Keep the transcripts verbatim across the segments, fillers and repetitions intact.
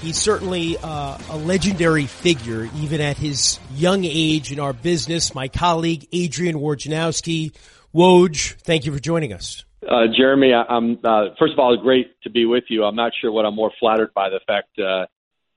He's certainly uh, a legendary figure, even at his young age in our business. My colleague, Adrian Wojnarowski. Woj, thank you for joining us. Uh, Jeremy, I, I'm uh, first of all, it's great to be with you. I'm not sure what I'm more flattered by, the fact uh,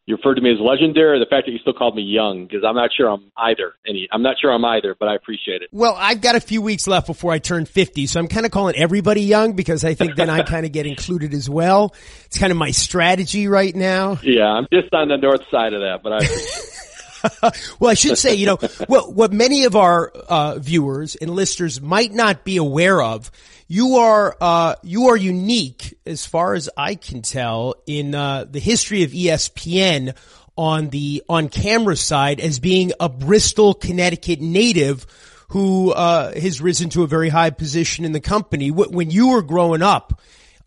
you referred to me as legendary, or the fact that you still called me young, because I'm not sure I'm either. Any, I'm not sure I'm either, but I appreciate it. Well, I've got a few weeks left before I turn fifty, so I'm kind of calling everybody young, because I think then I kind of get included as well. It's kind of my strategy right now. Yeah, I'm just on the north side of that, but I appreciate it. Well, I should say, you know, what, what many of our uh, viewers and listeners might not be aware of, you are uh, you are unique, as far as I can tell, in uh, the history of E S P N on the on-camera side, as being a Bristol, Connecticut native who uh, has risen to a very high position in the company. When you were growing up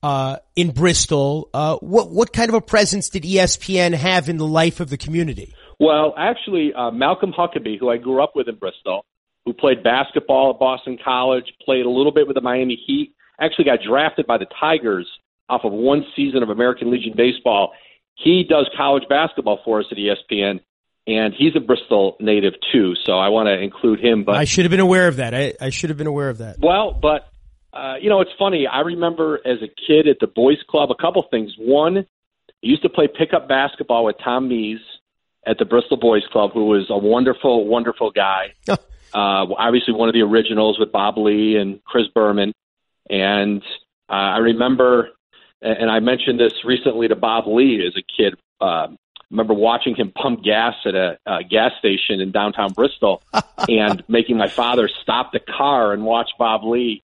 uh, in Bristol, uh, what what kind of a presence did E S P N have in the life of the community? Well, actually, uh, Malcolm Huckabee, who I grew up with in Bristol, who played basketball at Boston College, played a little bit with the Miami Heat, actually got drafted by the Tigers off of one season of American Legion Baseball. He does college basketball for us at E S P N, and he's a Bristol native too, so I want to include him. But I should have been aware of that. I, I should have been aware of that. Well, but, uh, you know, it's funny. I remember as a kid at the boys' club, a couple things. One, I used to play pickup basketball with Tom Meese at the Bristol Boys Club, who was a wonderful, wonderful guy. uh, obviously one of the originals with Bob Lee and Chris Berman. And uh, I remember, and I mentioned this recently to Bob Lee as a kid, uh, remember watching him pump gas at a, a gas station in downtown Bristol and making my father stop the car and watch Bob Lee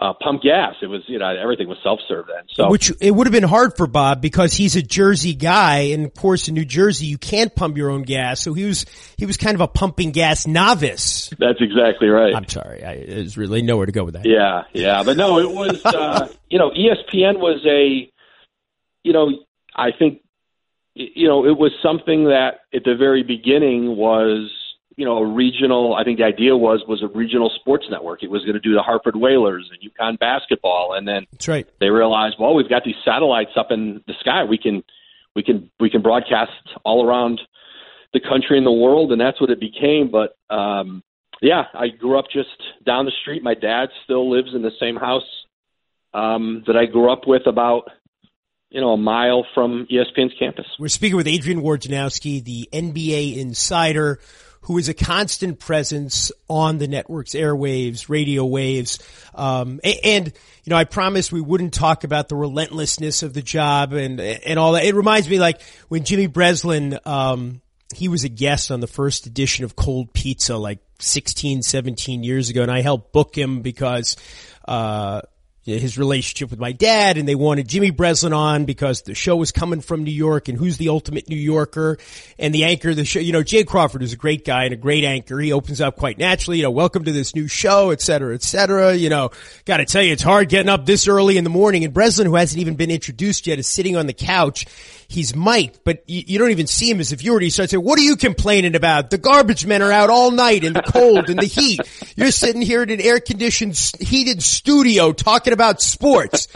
Uh, pump gas. It was, you know, everything was self-serve then. So, which it would have been hard for Bob, because he's a Jersey guy, and of course in New Jersey you can't pump your own gas. So he was he was kind of a pumping gas novice. That's exactly right. I'm sorry, I, there's really nowhere to go with that. Yeah, yeah, but no, it was uh, you know, E S P N was a, you know, I think, you know, it was something that at the very beginning was, you know, a regional, I think the idea was, was a regional sports network. It was going to do the Hartford Whalers and UConn basketball. And then that's right, they realized, well, we've got these satellites up in the sky. We can, we can, we can broadcast all around the country and the world. And that's what it became. But, um, yeah, I grew up just down the street. My dad still lives in the same house, um, that I grew up with, about, you know, a mile from E S P N's campus. We're speaking with Adrian Wojnarowski, the N B A insider, who is a constant presence on the network's airwaves, radio waves. Um, and, you know, I promised we wouldn't talk about the relentlessness of the job and, and all that. It reminds me, like, when Jimmy Breslin, um, he was a guest on the first edition of Cold Pizza, like sixteen, seventeen years ago. And I helped book him because, uh, his relationship with my dad, and they wanted Jimmy Breslin on because the show was coming from New York, and who's the ultimate New Yorker, and the anchor of the show, you know, Jay Crawford is a great guy and a great anchor. He opens up quite naturally, you know, welcome to this new show, et cetera, et cetera. You know, gotta tell you, it's hard getting up this early in the morning. And Breslin, who hasn't even been introduced yet, is sitting on the couch. He's mic'd, but you, you don't even see him as a viewer. He starts saying, what are you complaining about? The garbage men are out all night in the cold and the heat. You're sitting here in an air-conditioned, heated studio talking about sports.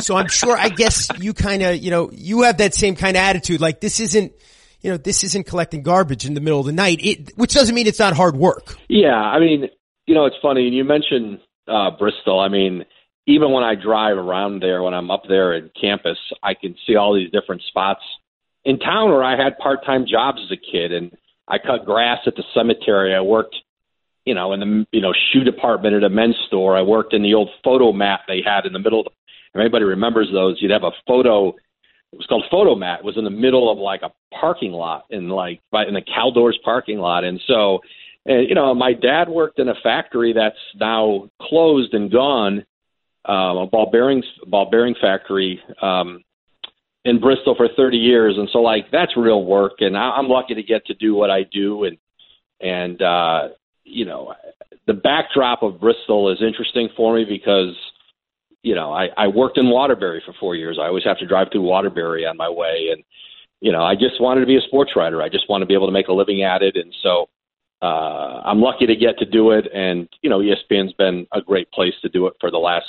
So I'm sure, I guess you kind of, you know, you have that same kind of attitude. Like, this isn't, you know, this isn't collecting garbage in the middle of the night, it, which doesn't mean it's not hard work. Yeah, I mean, you know, it's funny. And you mentioned uh, Bristol. I mean, even when I drive around there, when I'm up there at campus, I can see all these different spots in town where I had part-time jobs as a kid, and I cut grass at the cemetery. I worked, you know, in the, you know, shoe department at a men's store. I worked in the old photo mat they had in the middle. If anybody remembers those, you'd have a photo. It was called photo mat. It was in the middle of like a parking lot, in like right in the Caldor's parking lot. And so, and, you know, my dad worked in a factory that's now closed and gone, um, a ball bearings, ball bearing factory, um, in Bristol for thirty years. And so, like, that's real work. And I, I'm lucky to get to do what I do. And, and uh, you know, the backdrop of Bristol is interesting for me because, you know, I, I worked in Waterbury for four years. I always have to drive through Waterbury on my way. And, you know, I just wanted to be a sports writer. I just want to be able to make a living at it. And so uh, I'm lucky to get to do it. And, you know, E S P N's been a great place to do it for the last,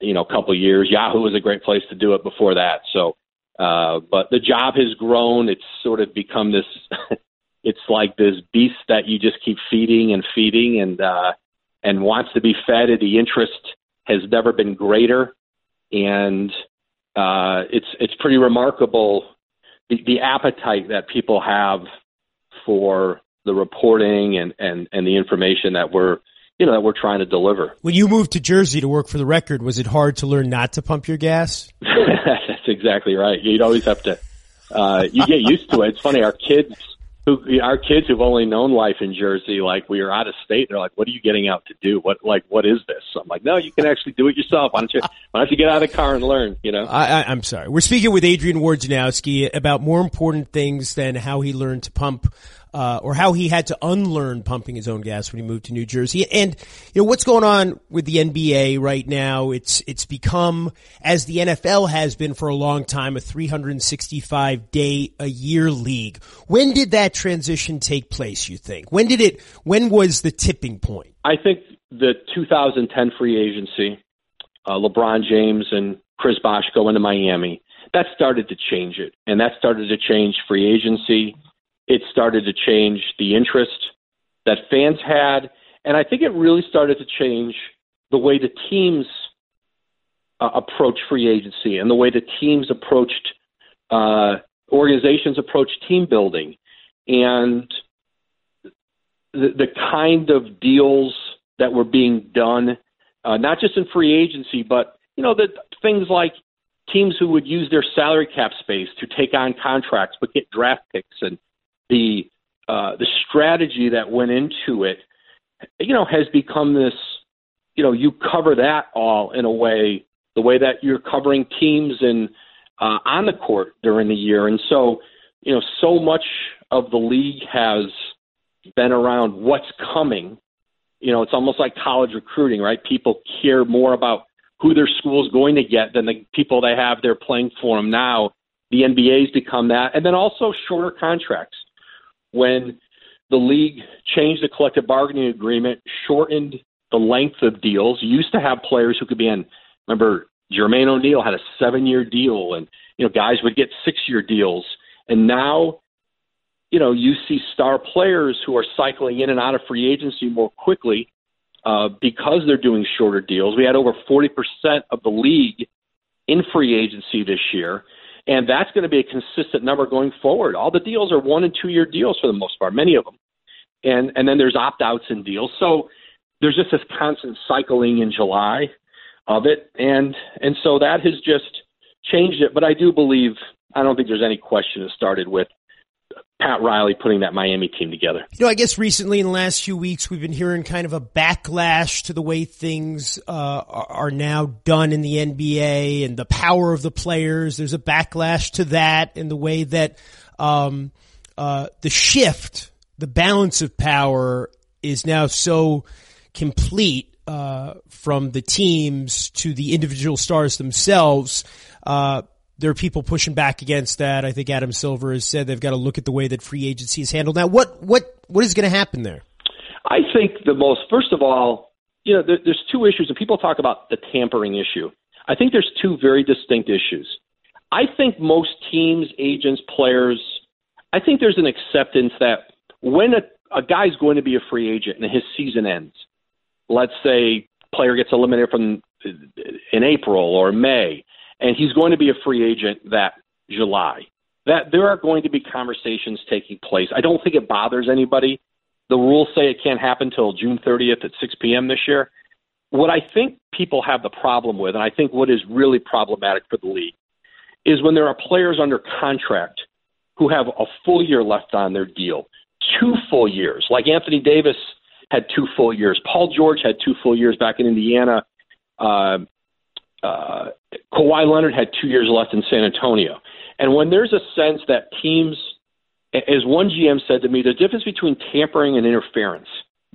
you know, couple of years. Yahoo was a great place to do it before that. So, uh, but the job has grown. It's sort of become this, it's like this beast that you just keep feeding and feeding and, uh, and wants to be fed. The interest has never been greater. And uh, it's, it's pretty remarkable the, the appetite that people have for the reporting and, and, and the information that we're, you know, that we're trying to deliver. When you moved to Jersey to work for the Record, was it hard to learn not to pump your gas? That's exactly right. You'd always have to, uh, you get used to it. It's funny. Our kids who, our kids who've only known life in Jersey, like we are out of state. They're like, what are you getting out to do? What, like, what is this? I'm like, no, you can actually do it yourself. Why don't you, why don't you get out of the car and learn? You know, I, I, I'm sorry. We're speaking with Adrian Wojnarowski about more important things than how he learned to pump Uh, or how he had to unlearn pumping his own gas when he moved to New Jersey. And, you know, what's going on with the N B A right now? It's, it's become, as the N F L has been for a long time, a three hundred sixty-five day a year league. When did that transition take place, you think? When did it, when was the tipping point? I think the two thousand ten free agency, uh, LeBron James and Chris Bosh going to Miami, that started to change it. And that started to change free agency. It started to change the interest that fans had. And I think it really started to change the way the teams uh, approached free agency and the way the teams approached uh, organizations approached team building and the, the kind of deals that were being done, uh, not just in free agency, but, you know, the things like teams who would use their salary cap space to take on contracts, but get draft picks and, The uh, the strategy that went into it, you know, has become this, you know, you cover that all in a way, the way that you're covering teams and uh, on the court during the year. And so, you know, so much of the league has been around what's coming. You know, it's almost like college recruiting, right? People care more about who their school's going to get than the people they have they're playing for them now. The N B A's become that. And then also shorter contracts. When the league changed the collective bargaining agreement, shortened the length of deals. You used to have players who could be in, remember, Jermaine O'Neal had a seven-year deal, and, you know, guys would get six-year deals. And now, you know, you see star players who are cycling in and out of free agency more quickly uh, because they're doing shorter deals. We had over forty percent of the league in free agency this year. And that's going to be a consistent number going forward. All the deals are one- and two-year deals for the most part, many of them. And and then there's opt-outs in deals. So there's just this constant cycling in July of it. And and so that has just changed it. But I do believe, I don't think there's any question it started with Pat Riley putting that Miami team together. You know, I guess recently in the last few weeks, we've been hearing kind of a backlash to the way things uh, are now done in the N B A and the power of the players. There's a backlash to that and the way that um, uh, the shift, the balance of power is now so complete uh, from the teams to the individual stars themselves. Uh There are people pushing back against that. I think Adam Silver has said they've got to look at the way that free agency is handled. Now, what what what is going to happen there? I think the most, first of all, you know, there, there's two issues, and people talk about the tampering issue. I think there's two very distinct issues. I think most teams, agents, players, I think there's an acceptance that when a, a guy's going to be a free agent and his season ends, let's say player gets eliminated from in April or May, and he's going to be a free agent that July, that there are going to be conversations taking place. I don't think it bothers anybody. The rules say it can't happen till June thirtieth at six p.m. this year. What I think people have the problem with, and I think what is really problematic for the league, is when there are players under contract who have a full year left on their deal, two full years, like Anthony Davis had two full years. Paul George had two full years back in Indiana. Um, uh, Uh, Kawhi Leonard had two years left in San Antonio. And when there's a sense that teams, as one G M said to me, the difference between tampering and interference,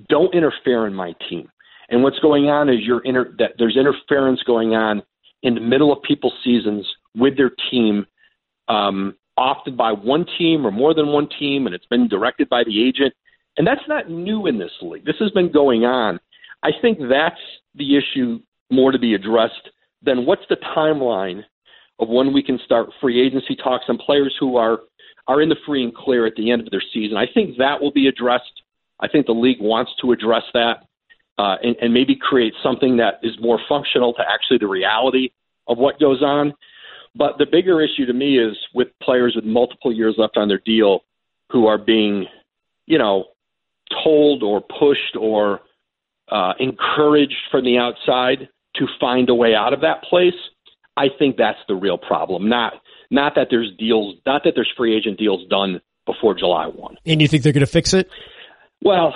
don't interfere in my team. And what's going on is you're inter- that there's interference going on in the middle of people's seasons with their team, um, often by one team or more than one team, and it's been directed by the agent. And that's not new in this league. This has been going on. I think that's the issue more to be addressed than what's the timeline of when we can start free agency talks on players who are, are in the free and clear at the end of their season. I think that will be addressed. I think the league wants to address that uh, and, and maybe create something that is more functional to actually the reality of what goes on. But the bigger issue to me is with players with multiple years left on their deal who are being, you know, told or pushed or uh, encouraged from the outside to find a way out of that place. I think that's the real problem. Not not that there's deals, not that there's free agent deals done before July first. And you think they're going to fix it? Well,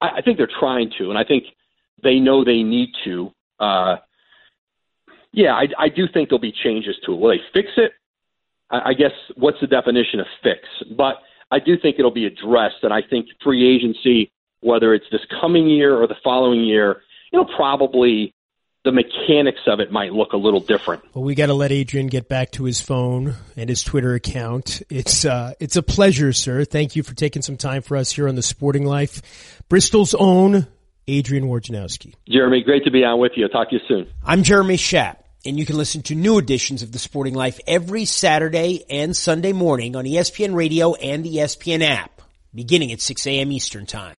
I, I think they're trying to, and I think they know they need to. Uh, yeah, I, I do think there'll be changes to it. Will they fix it? I, I guess what's the definition of fix? But I do think it'll be addressed, and I think free agency, whether it's this coming year or the following year, it'll probably – the mechanics of it might look a little different. Well, we got to let Adrian get back to his phone and his Twitter account. It's uh, it's a pleasure, sir. Thank you for taking some time for us here on The Sporting Life. Bristol's own Adrian Wojnarowski. Jeremy, great to be on with you. I'll talk to you soon. I'm Jeremy Schaap, and you can listen to new editions of The Sporting Life every Saturday and Sunday morning on E S P N Radio and the E S P N app, beginning at six a.m. Eastern Time.